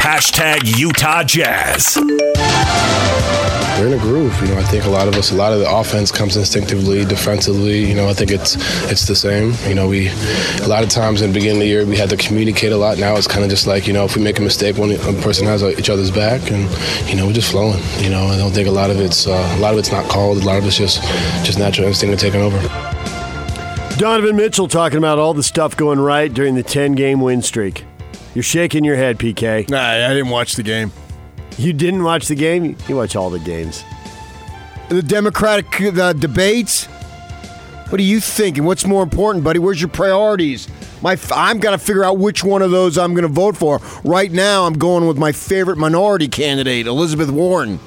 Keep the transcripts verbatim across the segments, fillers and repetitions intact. Hashtag Utah Jazz. We're in a groove, you know. I think a lot of us, a lot of the offense comes instinctively, defensively. You know, I think it's it's the same. You know, we a lot of times in the beginning of the year we had to communicate a lot. Now it's kind of just like, you know, if we make a mistake, one person has each other's back, and you know, we're just flowing. You know, I don't think a lot of it's uh, a lot of it's not called. A lot of it's just just natural instinct and taking over. Donovan Mitchell talking about all the stuff going right during the ten-game win streak. You're shaking your head, P K. Nah, I didn't watch the game. You didn't watch the game? You watch all the games. The Democratic the debates? What are you thinking? What's more important, buddy? Where's your priorities? My, I'm got to figure out which one of those I'm going to vote for. Right now, I'm going with my favorite minority candidate, Elizabeth Warren.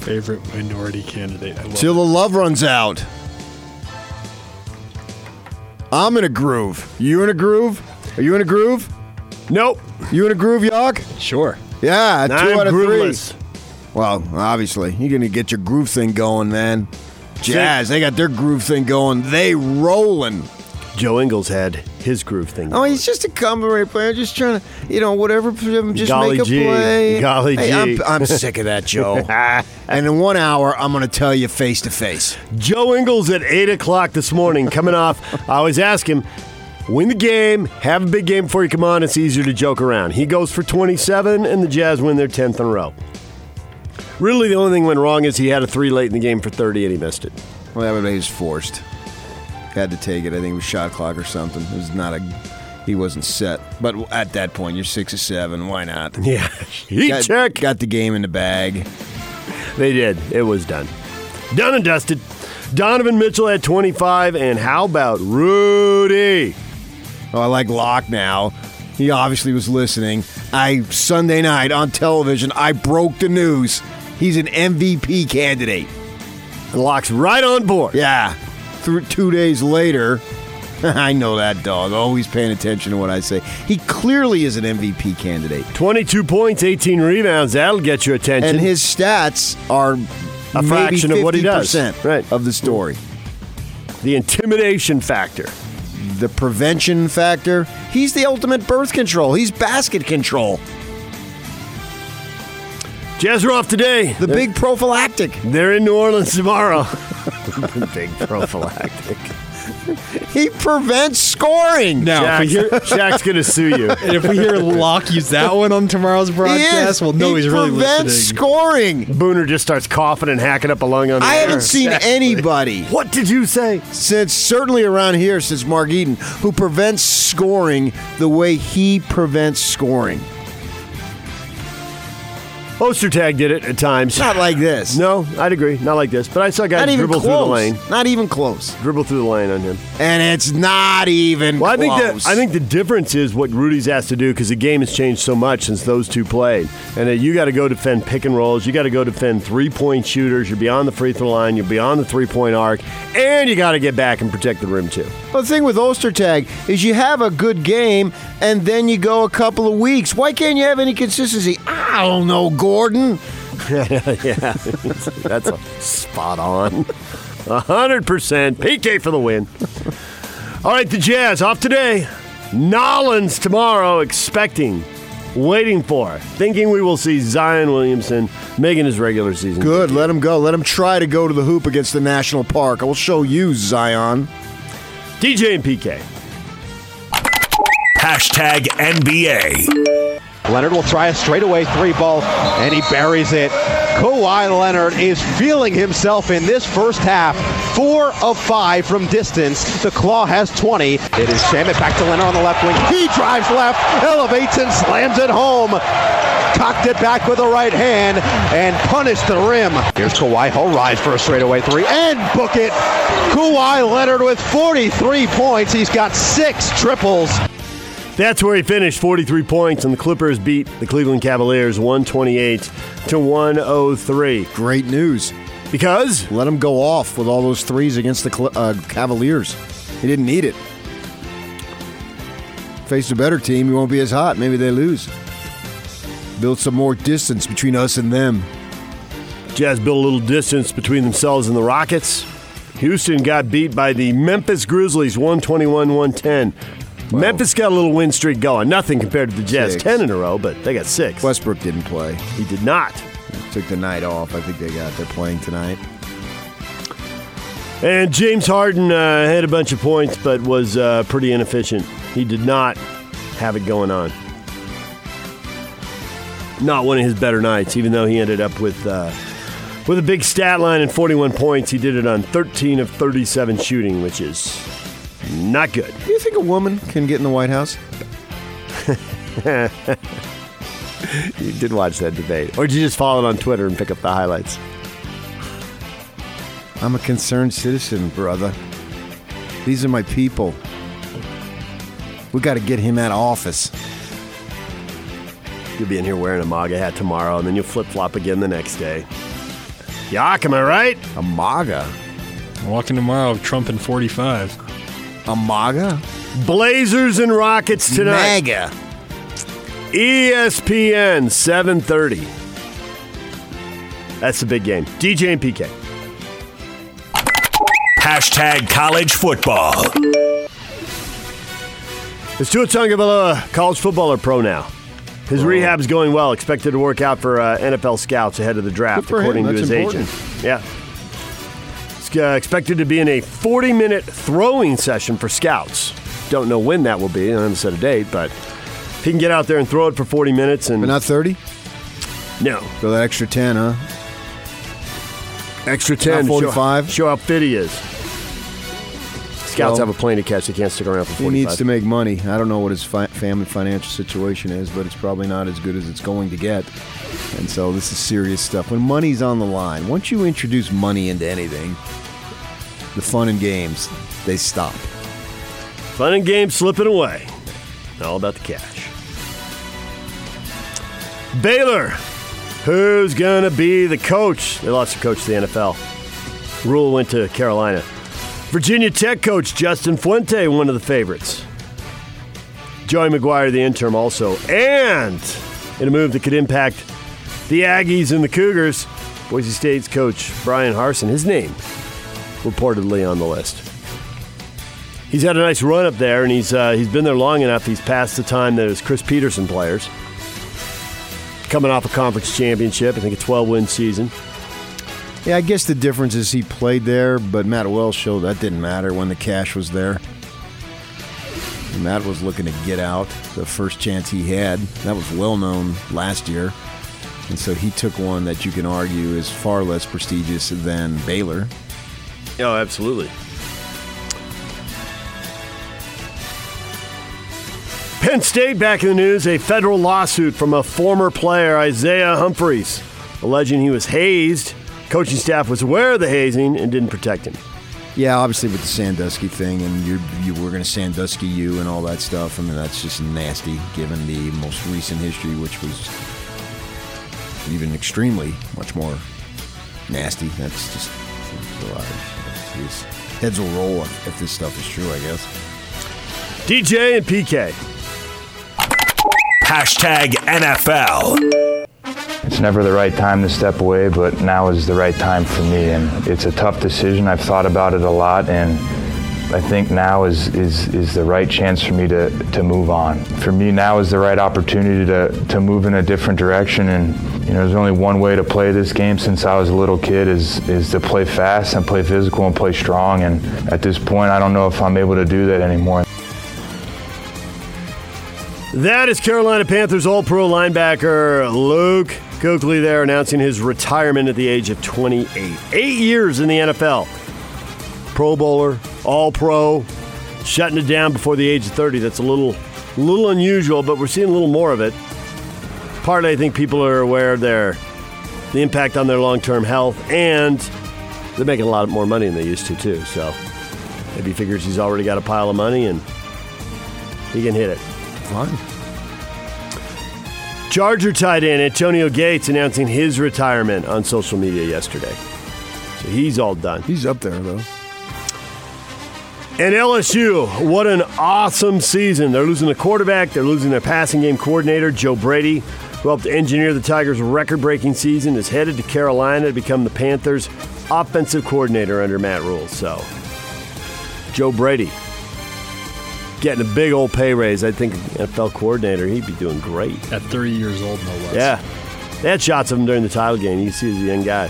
Favorite minority candidate. I love Till it. The love runs out. I'm in a groove. You in a groove? Are you in a groove? Nope. You in a groove, Yawk? Sure. Yeah, now two I'm out of grooveless. Three. Well, obviously, you're going to get your groove thing going, man. Jazz, they got their groove thing going. They rolling. Joe Ingles had his groove thing going. Oh, he's just a complimentary player, just trying to, you know, whatever, just Golly make a G. play. Golly hey, G. I'm, I'm sick of that, Joe. And in one hour, I'm going to tell you face to face. Joe Ingles at eight o'clock this morning, coming off. I always ask him, win the game, have a big game before you come on. It's easier to joke around. He goes for twenty-seven, and the Jazz win their tenth in a row. Really, the only thing went wrong is he had a three late in the game for thirty, and he missed it. Well, that was forced. Had to take it. I think it was shot clock or something. It was not a. He wasn't set. But at that point, you're six or seven. Why not? Yeah. Heat got, check. Got the game in the bag. They did. It was done. Done and dusted. Donovan Mitchell had twenty-five, and how about Rudy? Oh, I like Locke now. He obviously was listening. I Sunday night on television, I broke the news. He's an M V P candidate. And Locke's right on board. Yeah. Th- two days later, I know that dog. Always paying attention to what I say. He clearly is an M V P candidate. twenty-two points, eighteen rebounds. That'll get your attention. And his stats are a fraction of what he does. Right. Of the story. The intimidation factor. The prevention factor. He's the ultimate birth control. He's basket control. Jazz are off today. The they're, big prophylactic. They're in New Orleans tomorrow. The big prophylactic. He prevents scoring. Now, Shaq's, hear, Shaq's going to sue you. And if we hear Locke use that one on tomorrow's broadcast, we'll know he he's really listening. He prevents scoring. Booner just starts coughing and hacking up a lung on the I air. haven't seen exactly. anybody. What did you say? Since certainly around here, since Mark Eden, who prevents scoring the way he prevents scoring. Ostertag did it at times. Not like this. No, I'd agree. Not like this. But I saw a guy dribble close. through the lane. Not even close. Dribble through the lane on him. And it's not even well, close. I think, the, I think the difference is what Rudy's asked to do because the game has changed so much since those two played. And that you got to go defend pick and rolls. You got to go defend three-point shooters. You're beyond the free throw line. You're beyond the three-point arc. And you got to get back and protect the rim, too. Well, the thing with Ostertag is you have a good game, and then you go a couple of weeks. Why can't you have any consistency? I don't know, Gordon. Yeah, that's a spot on. one hundred percent. P K for the win. All right, the Jazz off today. Nolans tomorrow, expecting, waiting for, thinking we will see Zion Williamson making his regular season. Good, let him go. Let him try to go to the hoop against the National Park. I will show you, Zion. D J and P K. Hashtag N B A. Leonard will try a straightaway three-ball, and he buries it. Kawhi Leonard is feeling himself in this first half. Four of five from distance. The Claw has twenty. It is Shamit back to Leonard on the left wing. He drives left, elevates, and slams it home. Cocked it back with the right hand and punished the rim. Here's Kawhi. He'll rise for a straightaway three and book it. Kawhi Leonard with forty-three points. He's got six triples. That's where he finished, forty-three points, and the Clippers beat the Cleveland Cavaliers one twenty-eight to one oh three. Great news. Because? Let him go off with all those threes against the uh, Cavaliers. He didn't need it. face a better team, you won't be as hot. Maybe they lose. Build some more distance between us and them. Jazz built a little distance between themselves and the Rockets. Houston got beat by the Memphis Grizzlies, one twenty-one to one ten. Wow. Memphis got a little win streak going. Nothing compared to the Jazz. Six. Ten in a row, but they got six. Westbrook didn't play. He did not. He took the night off. I think they got they're playing tonight. And James Harden uh, had a bunch of points, but was uh, pretty inefficient. He did not have it going on. Not one of his better nights, even though he ended up with uh, with a big stat line and forty-one points. He did it on thirteen of thirty-seven shooting, which is not good. Do you think a woman can get in the White House? You did watch that debate. Or did you just follow it on Twitter and pick up the highlights? I'm a concerned citizen, brother. These are my people. We got to get him out of office. You'll be in here wearing a MAGA hat tomorrow, and then you'll flip-flop again the next day. Yuck, am I right? A MAGA. I'm walking tomorrow, Trump in forty-five. A MAGA? Blazers and Rockets tonight. MAGA. E S P N, seven thirty. That's the big game. D J and P K. Hashtag college football. Is Tua Tagovailoa college football or pro now? His oh. rehab's going well. Expected to work out for uh, N F L scouts ahead of the draft, according to his important. agent. Yeah, it's uh, expected to be in a forty-minute throwing session for scouts. Don't know when that will be. I haven't set a date, but if he can get out there and throw it for forty minutes, and but not thirty. No, so that extra ten, huh? Extra ten, forty-five. Show, show how fit he is. Scouts well, have a plane to catch. They can't stick around for forty-five. He needs to make money. I don't know what his fi- family financial situation is, but it's probably not as good as it's going to get. And so this is serious stuff. When money's on the line, once you introduce money into anything, the fun and games, they stop. Fun and games slipping away. All about the cash. Baylor. Who's going to be the coach? They lost the coach to the N F L. Rule went to Carolina. Virginia Tech coach Justin Fuente, one of the favorites. Joey McGuire, the interim, also. And in a move that could impact the Aggies and the Cougars, Boise State's coach Brian Harsin, his name reportedly on the list. He's had a nice run up there, and he's uh, he's been there long enough. He's past the time that it was Chris Peterson players. Coming off a conference championship, I think a twelve-win season. Yeah, I guess the difference is he played there, but Matt Wells showed that didn't matter when the cash was there. Matt was looking to get out the first chance he had. That was well known last year. And so he took one that you can argue is far less prestigious than Baylor. Oh, absolutely. Penn State back in the news, a federal lawsuit from a former player, Isaiah Humphreys, alleging he was hazed. Coaching staff was aware of the hazing and didn't protect him. Yeah, obviously with the Sandusky thing and you're, you were going to Sandusky you and all that stuff. I mean, that's just nasty given the most recent history, which was even extremely much more nasty. That's just a lot of geez. Heads will roll if this stuff is true, I guess. D J and P K. Hashtag N F L. It's never the right time to step away, but now is the right time for me, and it's a tough decision. I've thought about it a lot, and I think now is is, is the right chance for me to, to move on. For me, now is the right opportunity to, to move in a different direction, and you know, there's only one way to play this game since I was a little kid is is to play fast and play physical and play strong, and at this point, I don't know if I'm able to do that anymore. That is Carolina Panthers All-Pro linebacker Luke Kuechly there announcing his retirement at the age of twenty-eight. Eight years in the N F L. Pro Bowler, All-Pro, shutting it down before the age of thirty. That's a little, little unusual, but we're seeing a little more of it. Partly, I think people are aware of their, the impact on their long-term health, and they're making a lot more money than they used to, too. So maybe he figures he's already got a pile of money, and he can hit it. Fun. Charger tight end Antonio Gates announcing his retirement on social media yesterday. So he's all done. He's up there, though. And L S U, what an awesome season. They're losing the quarterback. They're losing their passing game coordinator, Joe Brady, who helped engineer the Tigers' record-breaking season, is headed to Carolina to become the Panthers' offensive coordinator under Matt Rule. So, Joe Brady getting a big old pay raise. I think N F L coordinator, he'd be doing great. At thirty years old, no less. Yeah. They had shots of him during the title game. You see, he's a young guy.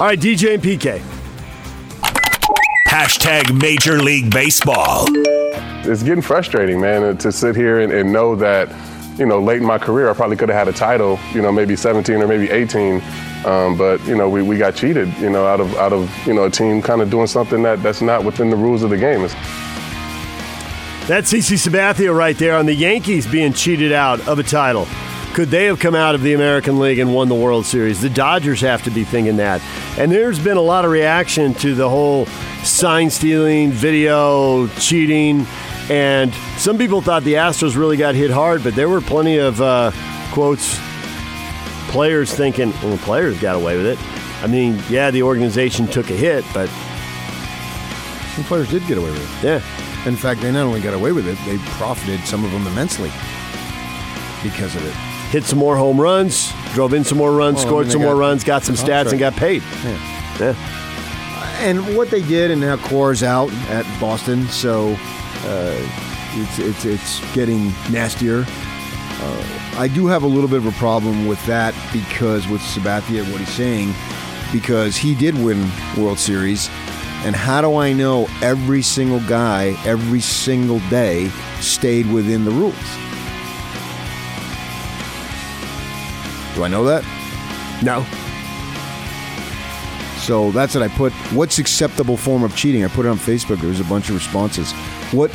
All right, D J and P K. Hashtag Major League Baseball. It's getting frustrating, man, to sit here and, and know that, you know, late in my career, I probably could have had a title, you know, maybe seventeen or maybe eighteen. Um, but, you know, we, we got cheated, you know, out of, out of you know, a team kind of doing something that, that's not within the rules of the game. It's- That's CeCe Sabathia right there on the Yankees being cheated out of a title. Could they have come out of the American League and won the World Series? The Dodgers have to be thinking that. And there's been a lot of reaction to the whole sign stealing, video, cheating. And some people thought the Astros really got hit hard, but there were plenty of, uh, quotes, players thinking, well, the players got away with it. I mean, yeah, the organization took a hit, but some players did get away with it. Yeah. In fact, they not only got away with it, they profited, some of them immensely, because of it. Hit some more home runs, drove in some more runs, well, scored I mean, some got, more runs, got some stats, right. and got paid. Yeah. yeah. And what they did, and now Core's out at Boston, so uh, it's it's it's getting nastier. Uh, I do have a little bit of a problem with that, because with Sabathia, what he's saying, because he did win World Series, and how do I know every single guy, every single day, stayed within the rules? Do I know that? No. So that's what I put. What's acceptable form of cheating? I put it on Facebook. There was a bunch of responses. What?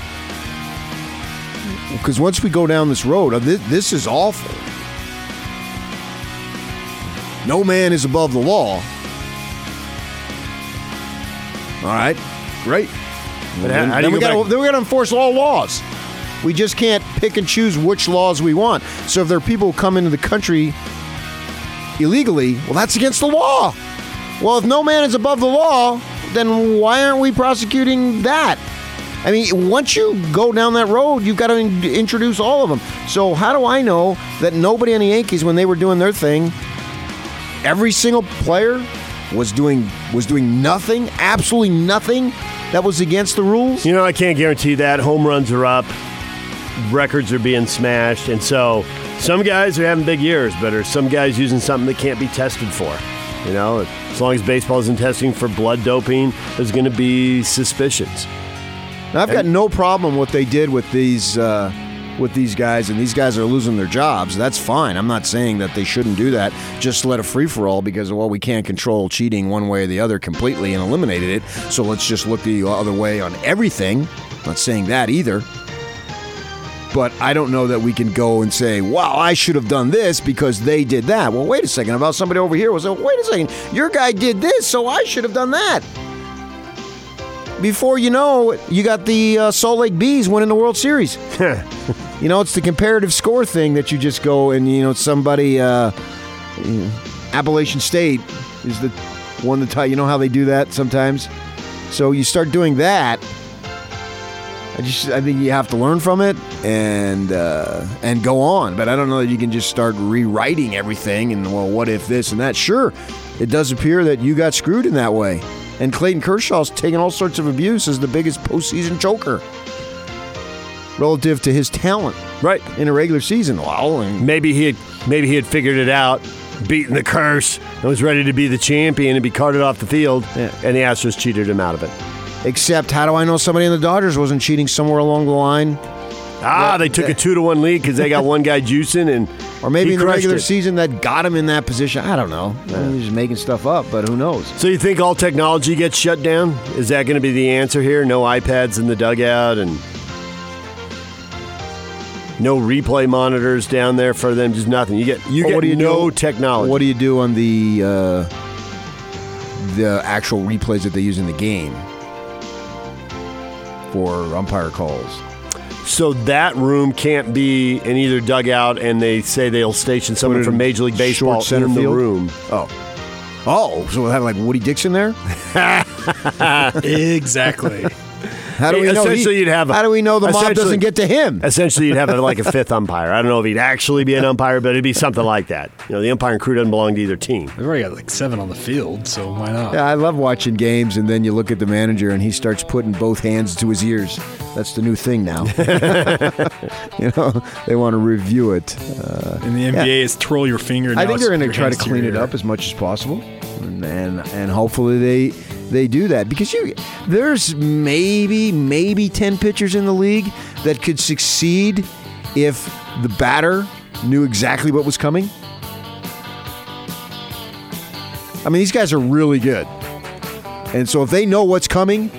Because once we go down this road, this, this is awful. No man is above the law. All right. Great. But then, how do you then, go we gotta, then we got to enforce all laws. We just can't pick and choose which laws we want. So if there are people who come into the country illegally, well, that's against the law. Well, if no man is above the law, then why aren't we prosecuting that? I mean, once you go down that road, you've got to in- introduce all of them. So how do I know that nobody on the Yankees, when they were doing their thing, every single player was doing was doing nothing, absolutely nothing that was against the rules? You know, I can't guarantee that. Home runs are up. Records are being smashed. And so some guys are having big years, but are some guys using something that can't be tested for? You know, as long as baseball isn't testing for blood doping, there's going to be suspicions. Now, I've and, got no problem with what they did with these uh, with these guys, and these guys are losing their jobs. That's fine. I'm not saying that they shouldn't do that. Just let a free-for-all because, well, we can't control cheating one way or the other completely and eliminated it, so let's just look the other way on everything. I'm not saying that either. But I don't know that we can go and say, wow, I should have done this because they did that. Well, wait a second. About somebody over here was, like, wait a second. Your guy did this, so I should have done that. Before you know it, you got the uh, Salt Lake Bees winning the World Series. You know, it's the comparative score thing that you just go and, you know, somebody, uh, you know, Appalachian State is the one to tie. You know how they do that sometimes? So you start doing that. I just, I think you have to learn from it and uh, and go on. But I don't know that you can just start rewriting everything and, well, what if this and that? Sure, it does appear that you got screwed in that way. And Clayton Kershaw's taking all sorts of abuse as the biggest postseason choker relative to his talent. Right. In a regular season. Well, and maybe he had, maybe he had figured it out, beaten the curse, and was ready to be the champion and be carted off the field, yeah. and the Astros cheated him out of it. Except, how do I know somebody in the Dodgers wasn't cheating somewhere along the line? Ah, that, they took that, a two to one lead because they got one guy juicing, and or maybe in the regular it. season that got him in that position. I don't know. Yeah. They're just making stuff up, but who knows? So you think all technology gets shut down? Is that going to be the answer here? No iPads in the dugout and no replay monitors down there for them? Just nothing. You get you well, get what do you no do? technology. What do you do on the uh, the actual replays that they use in the game? Or umpire calls. So that room can't be in either dugout, and they say they'll station someone from Major League Baseball in the room. Oh. Oh, so we'll have like Woody Dixon there? Exactly. How do we know? Essentially, he, you'd have. A, how do we know the mob doesn't get to him? Essentially, you'd have a, like a fifth umpire. I don't know if he'd actually be an umpire, but it'd be something like that. You know, the umpiring crew doesn't belong to either team. They've already got like seven on the field, so why not? Yeah, I love watching games, and then you look at the manager, and he starts putting both hands to his ears. That's the new thing now. You know, they want to review it. Uh, and the N B A yeah. is twirl your finger. Now I think they're going to try to clean it up as much as possible, and and, and hopefully they. They do that because you, there's maybe, maybe ten pitchers in the league that could succeed if the batter knew exactly what was coming. I mean, these guys are really good. And so if they know what's coming,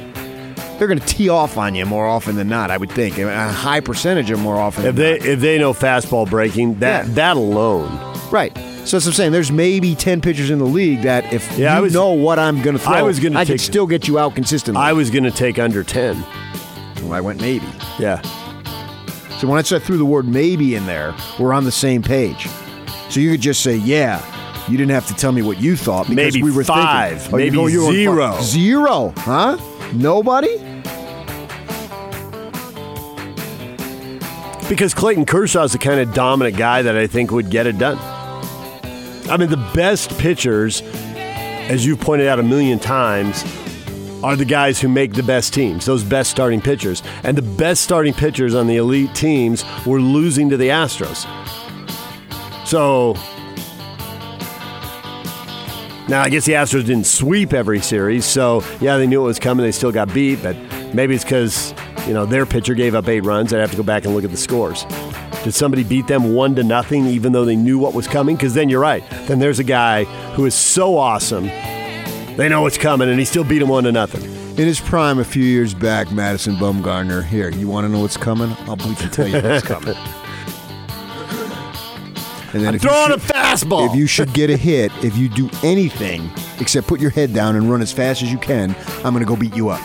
they're going to tee off on you more often than not, I would think. A high percentage of more often if than they, not. If they know fastball breaking, that yeah. that alone. Right. So that's what I'm saying. There's maybe ten pitchers in the league that if yeah, you was, know what I'm going to throw, I, was gonna I take, could still get you out consistently. I was going to take under ten. Well, I went maybe. Yeah. So when I threw the word maybe in there, we're on the same page. So you could just say, yeah, you didn't have to tell me what you thought because maybe we were five, thinking. Maybe five, maybe zero. Zero, huh? Nobody? Because Clayton Kershaw's the kind of dominant guy that I think would get it done. I mean, the best pitchers, as you've pointed out a million times, are the guys who make the best teams, those best starting pitchers. And the best starting pitchers on the elite teams were losing to the Astros. So, now I guess the Astros didn't sweep every series, so yeah, they knew it was coming, they still got beat, but maybe it's because, you know, their pitcher gave up eight runs. I'd have to go back and look at the scores. Did somebody beat them one to nothing even though they knew what was coming? Because then you're right. Then there's a guy who is so awesome, they know what's coming, and he still beat them one to nothing. In his prime a few years back, Madison Bumgarner, here, you want to know what's coming? I'll bleep and tell you what's coming. And then I'm throwing should, a fastball. If you should get a hit, if you do anything except put your head down and run as fast as you can, I'm going to go beat you up.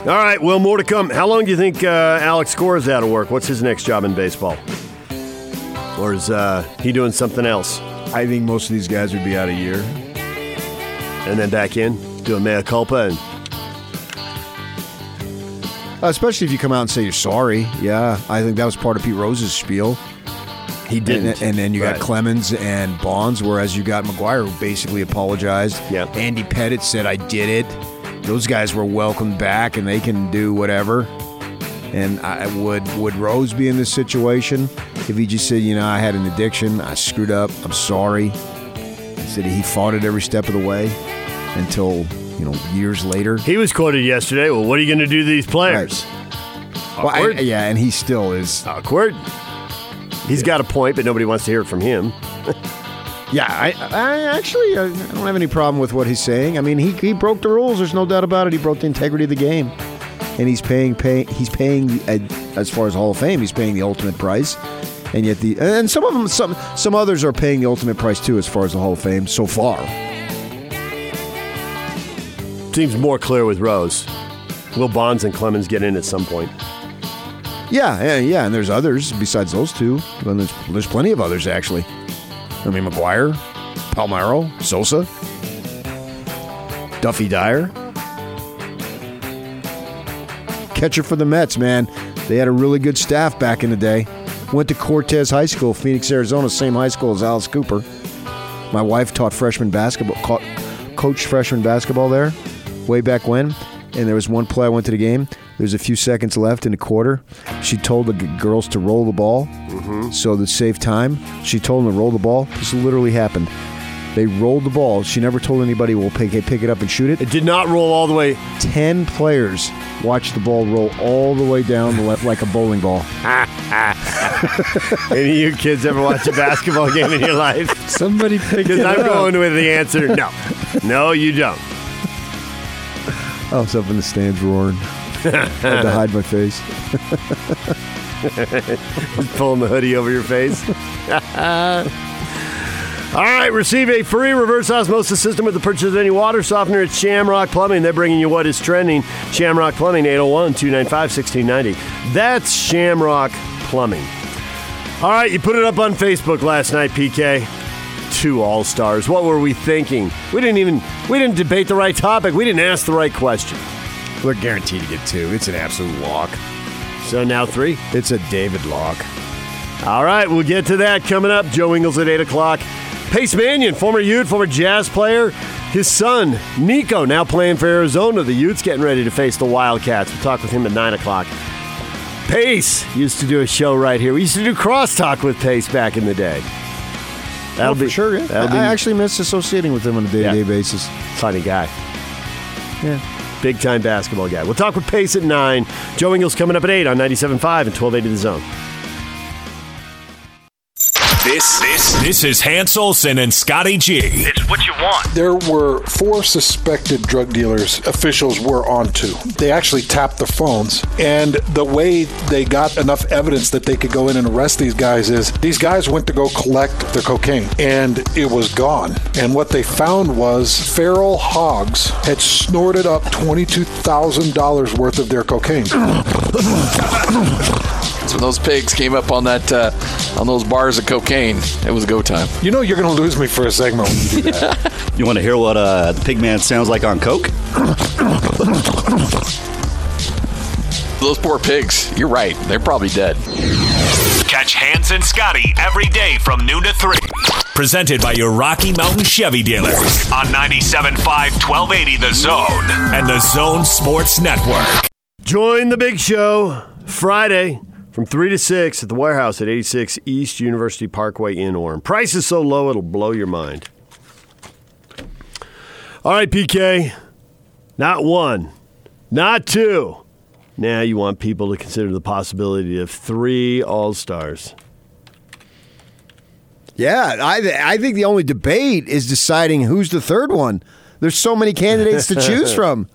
All right, well, more to come. How long do you think uh, Alex Cora is out of work? What's his next job in baseball? Or is uh, he doing something else? I think most of these guys would be out a year. And then back in, doing mea culpa. And... Uh, especially if you come out and say you're sorry. Yeah, I think that was part of Pete Rose's spiel. He didn't. And, and then you right. got Clemens and Bonds, whereas you got McGwire, who basically apologized. Yeah. Andy Pettitte said, I did it. Those guys were welcomed back, and they can do whatever. And I would would Rose be in this situation if he just said, you know, I had an addiction, I screwed up, I'm sorry. He said he fought it every step of the way until, you know, years later. He was quoted yesterday, well, what are you going to do to these players? Right. Awkward. Well, I, yeah, and he still is. Awkward. He's yeah. got a point, but nobody wants to hear it from him. Yeah, I, I actually I don't have any problem with what he's saying. I mean, he he broke the rules. There's no doubt about it. He broke the integrity of the game, and he's paying pay he's paying as far as Hall of Fame. He's paying the ultimate price, and yet the and some of them some some others are paying the ultimate price too as far as the Hall of Fame so far. Seems more clear with Rose. Will Bonds and Clemens get in at some point? Yeah, yeah, yeah. And there's others besides those two. And there's there's plenty of others actually. I mean, McGwire, Palmeiro, Sosa, Duffy Dyer. Catcher for the Mets, man. They had a really good staff back in the day. Went to Cortez High School, Phoenix, Arizona, same high school as Alice Cooper. My wife taught freshman basketball, co- coached freshman basketball there way back when. And there was one play I went to the game. There's a few seconds left in the quarter. She told the g- girls to roll the ball. Mm-hmm. So to save time, she told them to roll the ball. This literally happened. They rolled the ball. She never told anybody, we'll pick it, pick it up and shoot it. It did not roll all the way. Ten players watched the ball roll all the way down the left like a bowling ball. Any of you kids ever watch a basketball game in your life? Somebody picked it up. Because I'm going with the answer, no. No, you don't. I was up in the stands roaring. I had to hide my face. Pulling the hoodie over your face. All right, receive a free reverse osmosis system with the purchase of any water softener at Shamrock Plumbing. They're bringing you what is trending. Shamrock Plumbing, eight oh one, two nine five, one six nine oh. That's Shamrock Plumbing. All right, you put it up on Facebook last night, P K. Two all-stars. What were we thinking? We didn't even, we didn't debate the right topic. We didn't ask the right question. We're guaranteed to get two. It's an absolute lock. So now three. It's a David lock. All right, we'll get to that coming up. Joe Ingles at eight o'clock. Pace Mannion, former Ute, former Jazz player. His son, Nico, now playing for Arizona. The Utes getting ready to face the Wildcats. We'll talk with him at nine o'clock. Pace used to do a show right here. We used to do crosstalk with Pace back in the day. That'll oh, be, for sure, yeah. I, be, I actually miss associating with him on a day-to-day yeah. basis. Funny guy. Yeah. Big-time basketball guy. We'll talk with Pace at nine. Joe Ingles coming up at eight on ninety-seven point five and twelve eighty The Zone. This, this, this is Hans Olsen and Scotty G. It's what you want. There were four suspected drug dealers officials were on to. They actually tapped the phones. And the way they got enough evidence that they could go in and arrest these guys is these guys went to go collect the cocaine and it was gone. And what they found was feral hogs had snorted up twenty-two thousand dollars worth of their cocaine. When those pigs came up on that uh, on those bars of cocaine, it was go time. You know you're going to lose me for a segment when you do that. You want to hear what uh, the pig man sounds like on coke? Those poor pigs. You're right. They're probably dead. Catch Hans and Scotty every day from noon to three. Presented by your Rocky Mountain Chevy dealers on ninety-seven point five, twelve eighty The Zone and The Zone Sports Network. Join the big show Friday from three to six at the warehouse at eighty-six East University Parkway in Orem. Price is so low, it'll blow your mind. All right, P K. Not one. Not two. Now you want people to consider the possibility of three All-Stars. Yeah, I, th- I think the only debate is deciding who's the third one. There's so many candidates to choose from.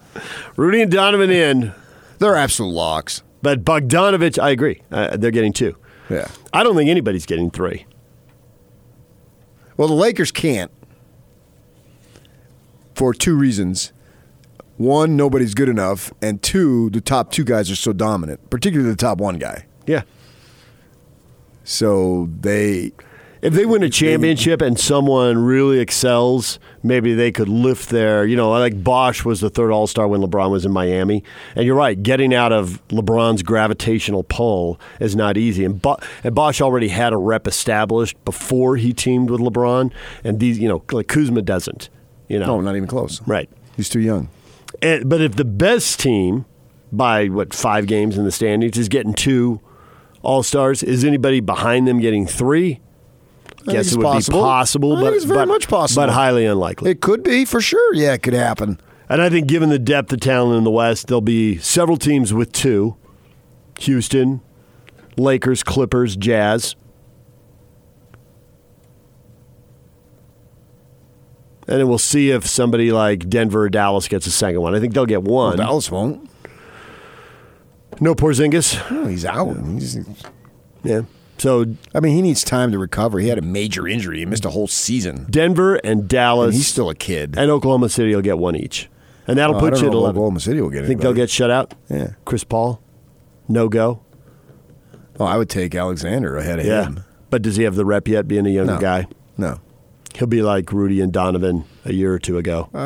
Rudy and Donovan in. They're absolute locks. But Bogdanovic, I agree. Uh, they're getting two. Yeah. I don't think anybody's getting three. Well, the Lakers can't for two reasons. One, nobody's good enough. And two, the top two guys are so dominant, particularly the top one guy. Yeah. So they... If they win a championship and someone really excels, maybe they could lift their, you know, like Bosch was the third All-Star when LeBron was in Miami. And you're right, getting out of LeBron's gravitational pull is not easy. And, Bo- and Bosch already had a rep established before he teamed with LeBron. And these, you know, like Kuzma doesn't, you know. No, not even close. Right. He's too young. And, but if the best team by, what, five games in the standings is getting two All-Stars, is anybody behind them getting three? I guess it would possible. be possible, but, it's very but, much possible, but highly unlikely. It could be, for sure. Yeah, it could happen. And I think given the depth of talent in the West, there'll be several teams with two. Houston, Lakers, Clippers, Jazz. And then we'll see if somebody like Denver or Dallas gets a second one. I think they'll get one. Well, Dallas won't. No Porzingis. No, he's out. Yeah. He's, yeah. So I mean, he needs time to recover. He had a major injury. He missed a whole season. Denver and Dallas. And he's still a kid. And Oklahoma City will get one each. And that'll oh, put you at eleven. Oklahoma City will get it. Think anybody. They'll get shut out? Yeah. Chris Paul? No go? Oh, I would take Alexander ahead of yeah. him. But does he have the rep yet, being a younger no. guy? No. He'll be like Rudy and Donovan a year or two ago. Uh,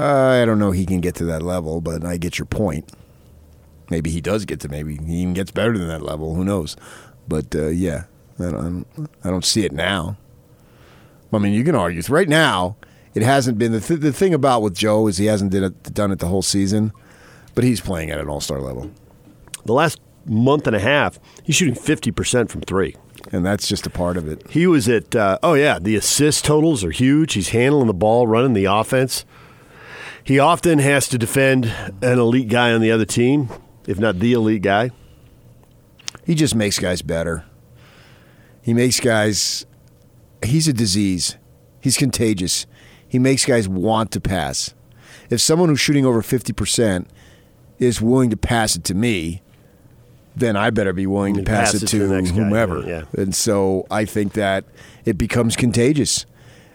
I don't know he can get to that level, but I get your point. Maybe he does get to, maybe he even gets better than that level. Who knows? But, uh, yeah. I don't, I don't see it now. I mean, you can argue. Right now, it hasn't been. The, th- the thing about with Joe is he hasn't did it, done it the whole season, but he's playing at an all-star level. The last month and a half, he's shooting fifty percent from three. And that's just a part of it. He was at, uh, oh, yeah, the assist totals are huge. He's handling the ball, running the offense. He often has to defend an elite guy on the other team, if not the elite guy. He just makes guys better. He makes guys, he's a disease. He's contagious. He makes guys want to pass. If someone who's shooting over fifty percent is willing to pass it to me, then I better be willing to pass, pass it, it to, to the next whomever. Guy. Yeah. And so I think that it becomes contagious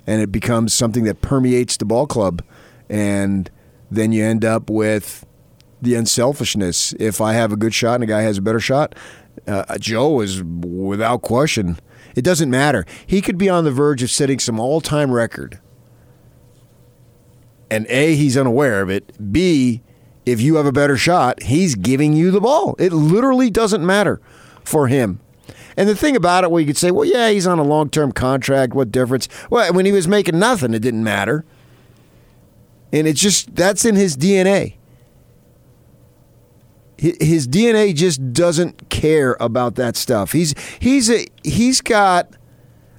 and it becomes something that permeates the ball club. And then you end up with the unselfishness. If I have a good shot and a guy has a better shot, Uh, Joe is without question. It doesn't matter. He could be on the verge of setting some all-time record. And A, he's unaware of it. B, if you have a better shot, he's giving you the ball. It literally doesn't matter for him. And the thing about it, where you could say, well, yeah, he's on a long-term contract. What difference? Well, when he was making nothing, it didn't matter. And it's just, that's in his D N A. His D N A just doesn't care about that stuff. He's he's a, he's got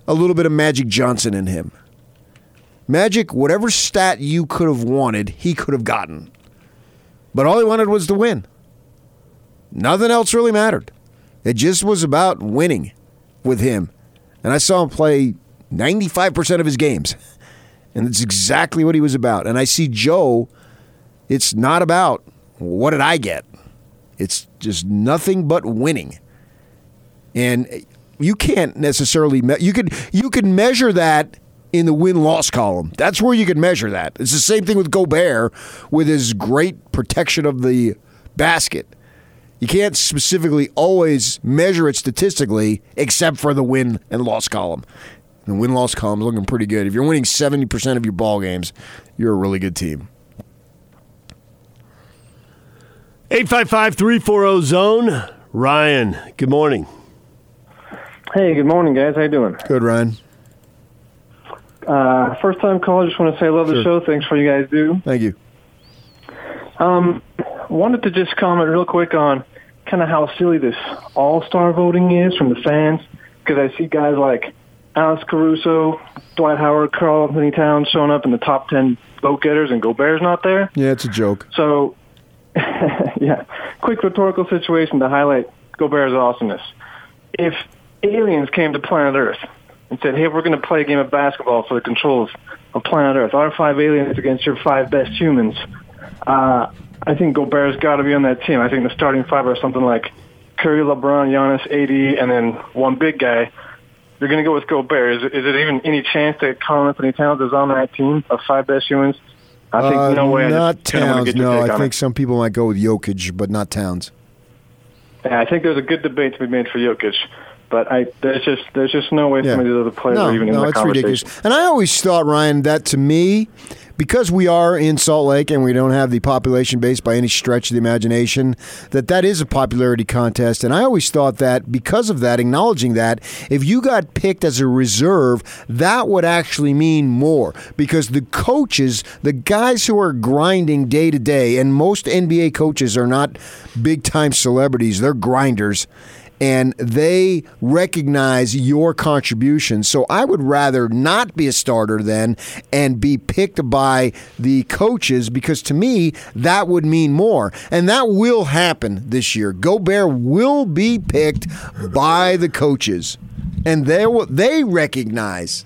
a little bit of Magic Johnson in him. Magic, whatever stat you could have wanted, he could have gotten. But all he wanted was to win. Nothing else really mattered. It just was about winning with him. And I saw him play ninety-five percent of his games. And that's exactly what he was about. And I see Joe, it's not about what did I get. It's just nothing but winning. And you can't necessarily me- – you could you could measure that in the win-loss column. That's where you could measure that. It's the same thing with Gobert with his great protection of the basket. You can't specifically always measure it statistically except for the win and loss column. The win-loss column is looking pretty good. If you're winning seventy percent of your ball games, you're a really good team. eight five five, three four zero, zone. Ryan, good morning. Hey, good morning, guys. How you doing? Good, Ryan. Uh, first time caller, just want to say I love sure. the show. Thanks for what you guys do. Thank you. Um, wanted to just comment real quick on kind of how silly this all-star voting is from the fans, because I see guys like Alex Caruso, Dwight Howard, Karl-Anthony Towns showing up in the top ten vote-getters, and Gobert's not there. Yeah, it's a joke. So... yeah, quick rhetorical situation to highlight Gobert's awesomeness. If aliens came to planet Earth and said, hey, we're going to play a game of basketball for the controls of planet Earth, our five aliens against your five best humans, uh, I think Gobert's got to be on that team. I think the starting five are something like Curry, LeBron, Giannis, A D, and then one big guy. You're going to go with Gobert. Is, is there even any chance that Karl-Anthony Towns is on that team of five best humans? I think uh, no way. Not I Towns, no. I think it. Some people might go with Jokic, but not Towns. Yeah, I think there's a good debate to be made for Jokic, but I there's just there's just no way yeah. some of these other players no, are even no, in the conversation. No, it's ridiculous. And I always thought, Ryan, that to me, because we are in Salt Lake and we don't have the population base by any stretch of the imagination, that that is a popularity contest. And I always thought that because of that, acknowledging that, if you got picked as a reserve, that would actually mean more. Because the coaches, the guys who are grinding day to day, and most N B A coaches are not big-time celebrities, they're grinders. And they recognize your contribution. So I would rather not be a starter then and be picked by the coaches, because to me, that would mean more. And that will happen this year. Gobert will be picked by the coaches. And they will, they recognize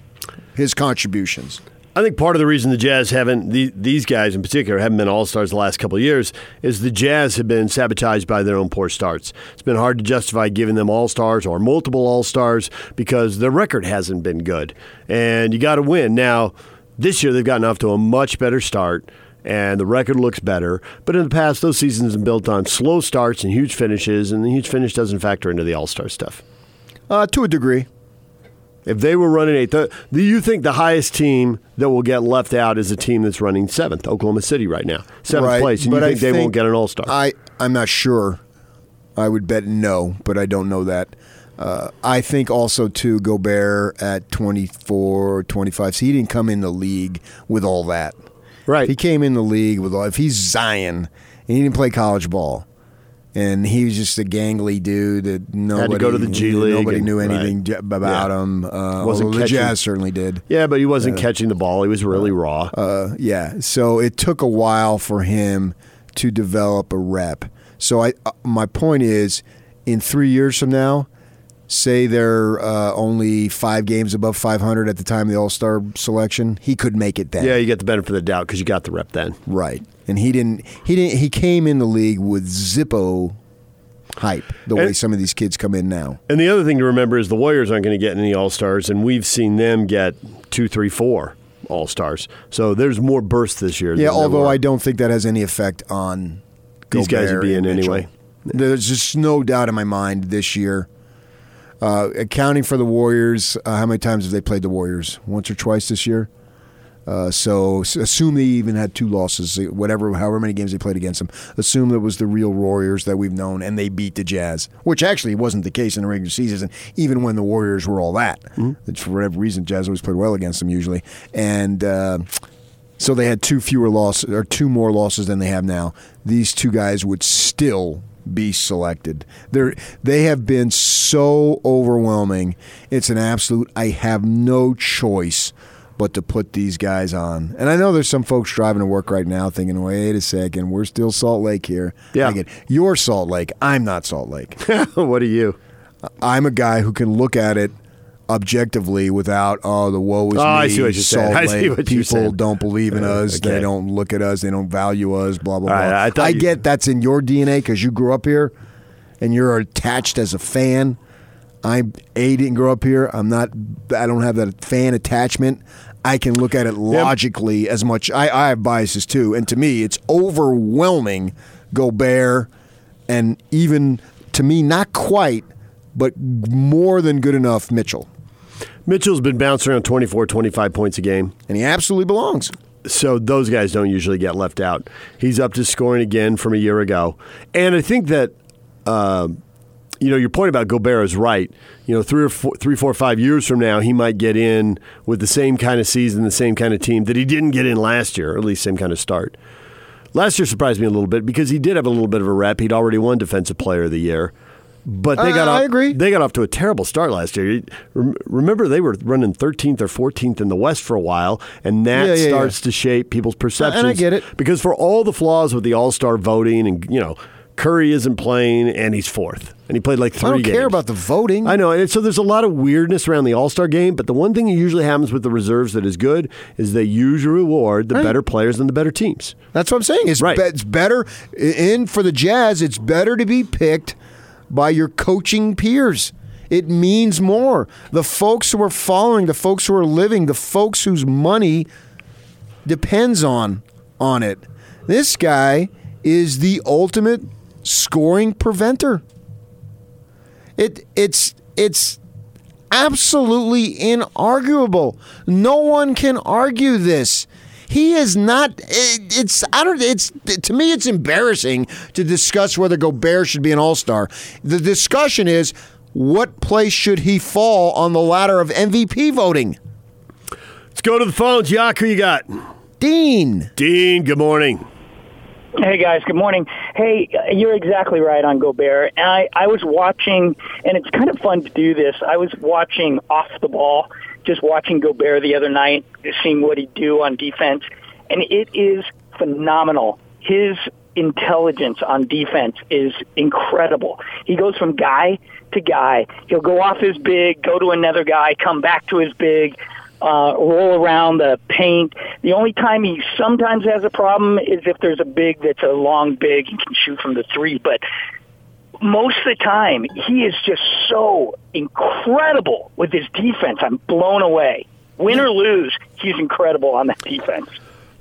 his contributions. I think part of the reason the Jazz haven't, these guys in particular, haven't been all-stars the last couple of years is the Jazz have been sabotaged by their own poor starts. It's been hard to justify giving them all-stars or multiple all-stars because their record hasn't been good. And you got to win. Now, this year they've gotten off to a much better start, and the record looks better. But in the past, those seasons have been built on slow starts and huge finishes, and the huge finish doesn't factor into the all-star stuff. Uh, to a degree. If they were running eighth, do you think the highest team that will get left out is a team that's running seventh? Oklahoma City right now, seventh right, place, and you think I they think won't get an all-star? I, I'm not sure. I would bet no, but I don't know that. Uh, I think also, too, Gobert at twenty-four, twenty-five, so he didn't come in the league with all that. Right. If he came in the league with all if he's Zion, and he didn't play college ball. And he was just a gangly dude that nobody had to go to the G League. Nobody and, knew anything right. about yeah. him. Uh, wasn't catching, the Jazz certainly did. Yeah, but he wasn't uh, catching the ball. He was really raw. Uh, yeah, so it took a while for him to develop a rep. So I, uh, my point is, in three years from now, say they're uh, only five games above five hundred at the time of the All-Star selection, he could make it then. Yeah, you get the benefit of the doubt because you got the rep then. Right. And he didn't. He didn't. He came in the league with Zippo hype, the and, way some of these kids come in now. And the other thing to remember is the Warriors aren't going to get any All-Stars, and we've seen them get two, three, four All-Stars. So there's more bursts this year. Yeah, although I don't think that has any effect on these Gobert guys would be in anyway. There's just no doubt in my mind this year. Uh, accounting for the Warriors, uh, how many times have they played the Warriors? Once or twice this year? Uh, so assume they even had two losses, whatever, however many games they played against them. Assume that was the real Warriors that we've known, and they beat the Jazz, which actually wasn't the case in the regular season, even when the Warriors were all that. Mm-hmm. For whatever reason, Jazz always played well against them usually. And uh, so they had two fewer losses, or two more losses than they have now. These two guys would still be selected. They're, they have been so overwhelming. It's an absolute, I have no choice but to put these guys on. And I know there's some folks driving to work right now thinking, wait a second, we're still Salt Lake here. Yeah. I get, you're Salt Lake. I'm not Salt Lake. What are you? I'm a guy who can look at it objectively without, oh, the woe is oh, me, I see what you're Salt saying. Lake, I see what people you're saying. Don't believe in us, okay. They don't look at us, they don't value us, blah, blah, right, blah. I, I get you... that's in your D N A because you grew up here and you're attached as a fan. I, A, didn't grow up here. I'm not, I don't have that fan attachment. I can look at it logically yep. as much. I, I have biases too. And to me, it's overwhelming Gobert and even, to me, not quite, but more than good enough Mitchell. Mitchell's been bouncing around twenty-four, twenty-five points a game. And he absolutely belongs. So those guys don't usually get left out. He's up to scoring again from a year ago. And I think that... Uh, You know, your point about Gobert is right. You know, three or four, three, four, five years from now, he might get in with the same kind of season, the same kind of team that he didn't get in last year, or at least same kind of start. Last year surprised me a little bit because he did have a little bit of a rep. He'd already won Defensive Player of the Year, but they uh, got off, I agree. They got off to a terrible start last year. Remember, they were running thirteenth or fourteenth in the West for a while, and that yeah, yeah, starts yeah. to shape people's perceptions. Uh, and I get it because for all the flaws with the All-Star voting, and you know. Curry isn't playing, and he's fourth. And he played like three games. I don't games. care about the voting. I know. And so there's a lot of weirdness around the All-Star game, but the one thing that usually happens with the reserves that is good is they usually reward the right. better players and the better teams. That's what I'm saying. It's, right. be- it's better. And for the Jazz, it's better to be picked by your coaching peers. It means more. The folks who are following, the folks who are living, the folks whose money depends on on it. This guy is the ultimate... scoring preventer. It it's it's absolutely inarguable. No one can argue this. He is not. It, it's I don't. It's to me. It's embarrassing to discuss whether Gobert should be an All-Star. The discussion is what place should he fall on the ladder of M V P voting. Let's go to the phones. Yak, who you got? Dean. Dean. Good morning. Hey, guys. Good morning. Hey, you're exactly right on Gobert. And I, I was watching, and it's kind of fun to do this. I was watching off the ball, just watching Gobert the other night, seeing what he'd do on defense. And it is phenomenal. His intelligence on defense is incredible. He goes from guy to guy. He'll go off his big, go to another guy, come back to his big, Uh, roll around the paint. The only time he sometimes has a problem is if there's a big that's a long big and can shoot from the three. But most of the time, he is just so incredible with his defense. I'm blown away. Win or lose, he's incredible on that defense.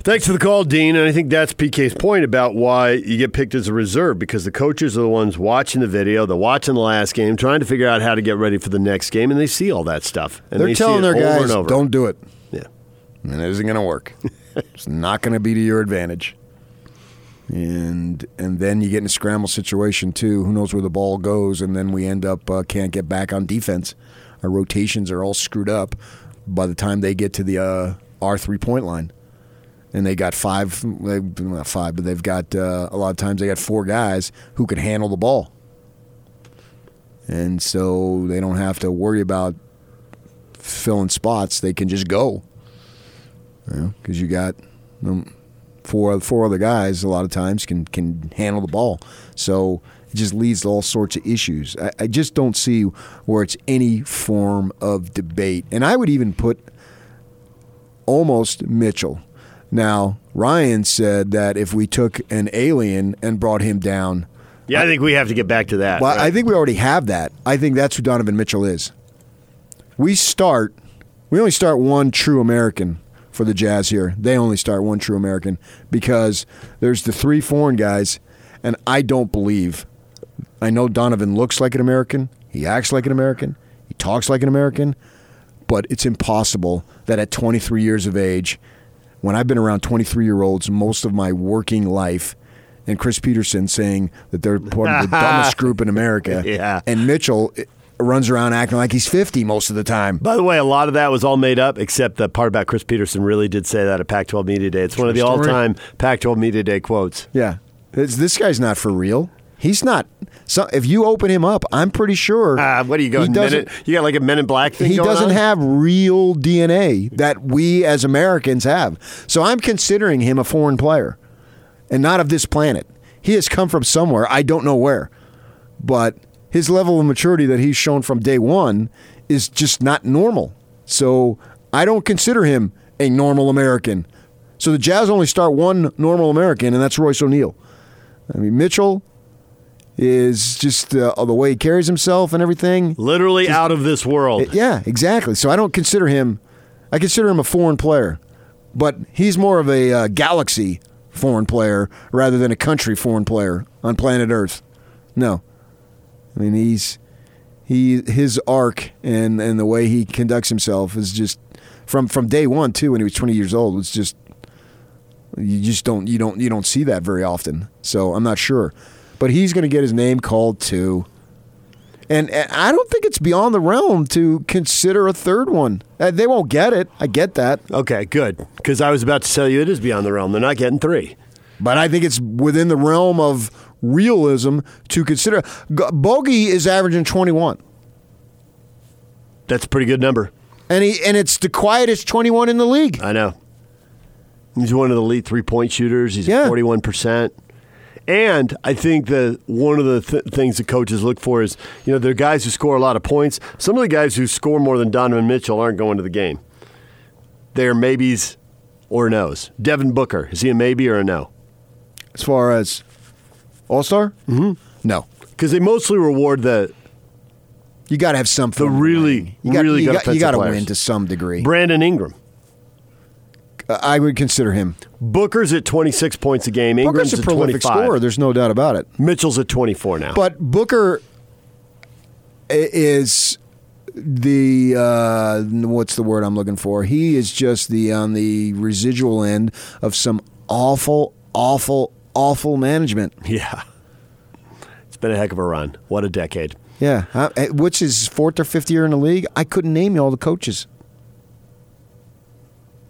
Thanks for the call, Dean. And I think that's P K's point about why you get picked as a reserve, because the coaches are the ones watching the video, they're watching the last game, trying to figure out how to get ready for the next game, and they see all that stuff. And they're they telling see it their over guys, and over. Don't do it. Yeah. And it isn't going to work. It's not going to be to your advantage. And and then you get in a scramble situation, too. Who knows where the ball goes, and then we end up uh, can't get back on defense. Our rotations are all screwed up by the time they get to the uh, our three-point line. And they got five, not five, but they've got, uh, a lot of times they got four guys who can handle the ball. And so they don't have to worry about filling spots. They can just go. Because you know, you got um, four, four other guys a lot of times can, can handle the ball. So it just leads to all sorts of issues. I, I just don't see where it's any form of debate. And I would even put almost Mitchell. Now, Ryan said that if we took an alien and brought him down... Yeah, I, I think we have to get back to that. Well, right? I think we already have that. I think that's who Donovan Mitchell is. We start... We only start one true American for the Jazz here. They only start one true American because there's the three foreign guys, and I don't believe... I know Donovan looks like an American. He acts like an American. He talks like an American. But it's impossible that at twenty-three years of age... when I've been around twenty-three-year-olds most of my working life, and Chris Peterson saying that they're part of the dumbest group in America. Yeah. And Mitchell runs around acting like he's fifty most of the time. By the way, a lot of that was all made up, except the part about Chris Peterson really did say that at Pac twelve Media Day. It's one of the all-time Pac twelve Media Day quotes. Yeah. It's, this guy's not for real. He's not. So if you open him up, I'm pretty sure. Uh, what are you going? Minute, you got like a Men in Black thing. He going doesn't on? Have real D N A that we as Americans have. So I'm considering him a foreign player, and not of this planet. He has come from somewhere. I don't know where, but his level of maturity that he's shown from day one is just not normal. So I don't consider him a normal American. So the Jazz only start one normal American, and that's Royce O'Neal. I mean, Mitchell is just uh, the way he carries himself and everything. Literally just out of this world. It, yeah, exactly. So I don't consider him, I consider him a foreign player. But he's more of a uh, galaxy foreign player rather than a country foreign player on planet Earth. No. I mean, he's, he his arc and, and the way he conducts himself is just, from, from day one, too, when he was twenty years old, was just, you just don't, you don't, you don't see that very often. So I'm not sure. But he's going to get his name called, too. And, and I don't think it's beyond the realm to consider a third one. Uh, they won't get it. I get that. Okay, good. Because I was about to tell you it is beyond the realm. They're not getting three. But I think it's within the realm of realism to consider. Bogey is averaging twenty-one. That's a pretty good number. And he and it's the quietest twenty-one in the league. I know. He's one of the elite three-point shooters. He's yeah. at forty-one percent. And I think that one of the th- things that coaches look for is, you know, there are guys who score a lot of points. Some of the guys who score more than Donovan Mitchell aren't going to the game. They're maybes or no's. Devin Booker, is he a maybe or a no? As far as All-Star? Mm-hmm. No. Because they mostly reward the... You got to have something. The really, you got, really you good got, You got to win to some degree. Brandon Ingram. I would consider him. Booker's at twenty-six points a game. Ingram's Booker's a prolific twenty-five. Scorer. There's no doubt about it. Mitchell's at twenty-four now. But Booker is the uh, what's the word I'm looking for? He is just the on the residual end of some awful, awful, awful management. Yeah, it's been a heck of a run. What a decade. Yeah, I, which is fourth or fifth year in the league. I couldn't name you all the coaches.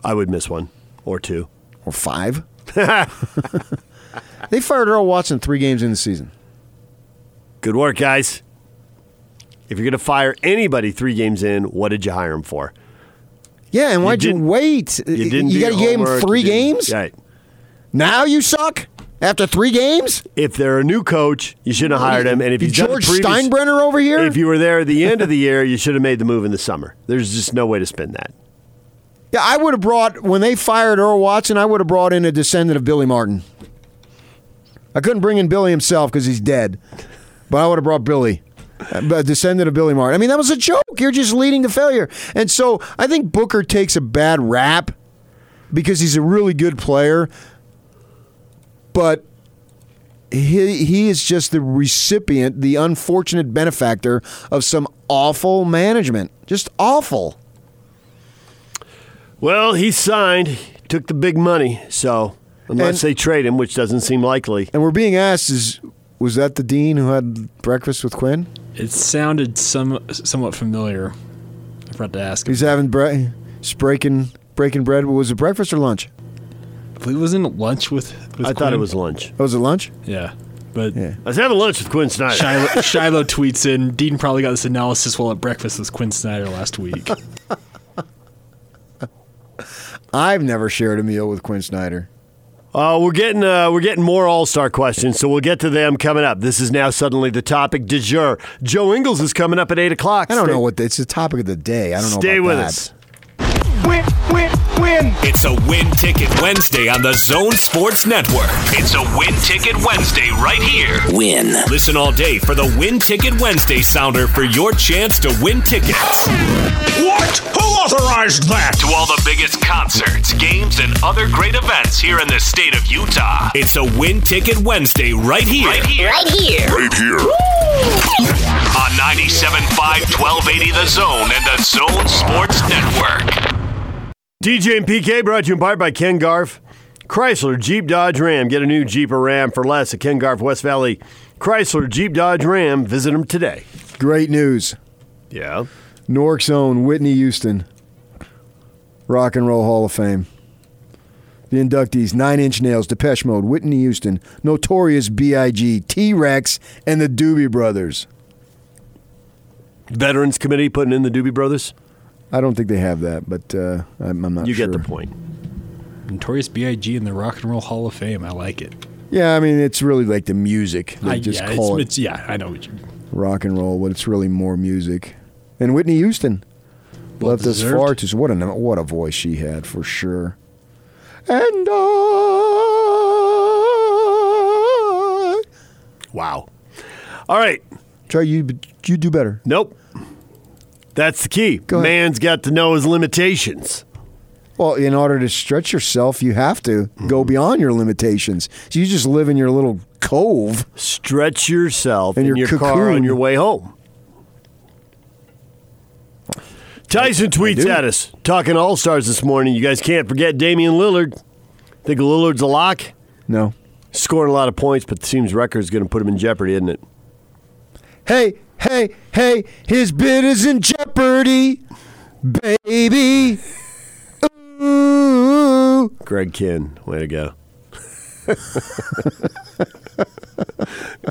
I would miss one or two. Or five. They fired Earl Watson three games in the season. Good work, guys. If you're going to fire anybody three games in, what did you hire him for? Yeah, and why'd you, you wait? You didn't You got to give him three games? Right. Now you suck? After three games? If they're a new coach, you shouldn't have hired him. And if you George previous, Steinbrenner over here? If you were there at the end of the year, you should have made the move in the summer. There's just no way to spin that. Yeah, I would have brought, when they fired Earl Watson, I would have brought in a descendant of Billy Martin. I couldn't bring in Billy himself because he's dead. But I would have brought Billy, a descendant of Billy Martin. I mean, that was a joke. You're just leading to failure. And so I think Booker takes a bad rap because he's a really good player. But he, he is just the recipient, the unfortunate benefactor of some awful management. Just awful. Well, he signed, took the big money, so unless and, they trade him, which doesn't seem likely. And we're being asked, is was that the dean who had breakfast with Quinn? It sounded some somewhat familiar. I forgot to ask him. He's having bre- breaking, breaking bread. Was it breakfast or lunch? I believe it was in lunch with, with I Quinn. Thought it was lunch. Oh, was it lunch? Yeah. But yeah. I was having lunch with Quinn Snyder. Shiloh, Shiloh tweets in, Dean probably got this analysis while at breakfast with Quinn Snyder last week. I've never shared a meal with Quinn Snyder. Uh, we're getting uh, we're getting more All-Star questions, so we'll get to them coming up. This is now suddenly the topic du jour. Joe Ingles is coming up at eight o'clock. I don't Stay. know what the, it's the topic of the day. I don't Stay know about Stay with that. us. Win, win, win. It's a Win Ticket Wednesday on the Zone Sports Network. It's a Win Ticket Wednesday right here. Win. Listen all day for the Win Ticket Wednesday sounder for your chance to win tickets. What? Who? Authorized that to all the biggest concerts, games, and other great events here in the state of Utah. It's a Win Ticket Wednesday right here. Right here. Right here. Right here. On ninety-seven point five, twelve eighty The Zone and the Zone Sports Network. D J and P K brought to you in part by Ken Garf. Chrysler, Jeep, Dodge, Ram. Get a new Jeep or Ram for less at Ken Garf, West Valley. Chrysler, Jeep, Dodge, Ram. Visit them today. Great news. Yeah. Newark's own Whitney Houston, Rock and Roll Hall of Fame. The inductees, Nine Inch Nails, Depeche Mode, Whitney Houston, Notorious B I G, T-Rex, and the Doobie Brothers. Veterans Committee putting in the Doobie Brothers? I don't think they have that, but uh, I'm, I'm not you sure. You get the point. Notorious B I G and the Rock and Roll Hall of Fame. I like it. Yeah, I mean, it's really like the music. They I, just yeah, call it's, it. It's, yeah, I know what you mean. Rock and roll, but it's really more music. And Whitney Houston well left us far too. What a what a voice she had for sure. And I. Wow. All right. Try you. You do better. Nope. That's the key. Man's got to know his limitations. Well, in order to stretch yourself, you have to mm-hmm. go beyond your limitations. So you just live in your little cove. Stretch yourself in your, your car on your way home. Tyson tweets at us, talking All-Stars this morning. You guys can't forget Damian Lillard. Think Lillard's a lock? No. Scoring a lot of points, but the team's record is going to put him in jeopardy, isn't it? Hey, hey, hey, his bid is in jeopardy, baby. Ooh. Greg Kinn, way to go.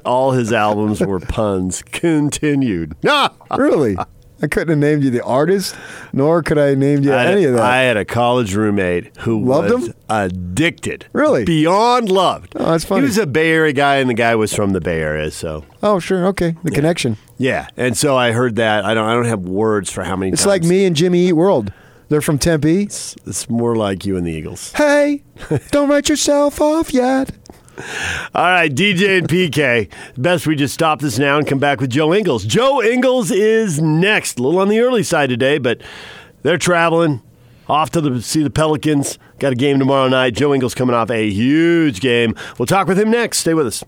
All his albums were puns. Continued. Ah! Really? I couldn't have named you the artist, nor could I have named you I any had, of that. I had a college roommate who loved was him? addicted. Really? Beyond loved. Oh, that's funny. He was a Bay Area guy, and the guy was from the Bay Area, so. Oh, sure. Okay. The yeah. connection. Yeah. And so I heard that. I don't I don't have words for how many it's times. It's like me and Jimmy Eat World. They're from Tempe. It's, it's more like you and the Eagles. Hey, don't write yourself off yet. All right, D J and P K. Best we just stop this now and come back with Joe Ingles. Joe Ingles is next. A little on the early side today, but they're traveling. Off to the, see the Pelicans. Got a game tomorrow night. Joe Ingles coming off a huge game. We'll talk with him next. Stay with us.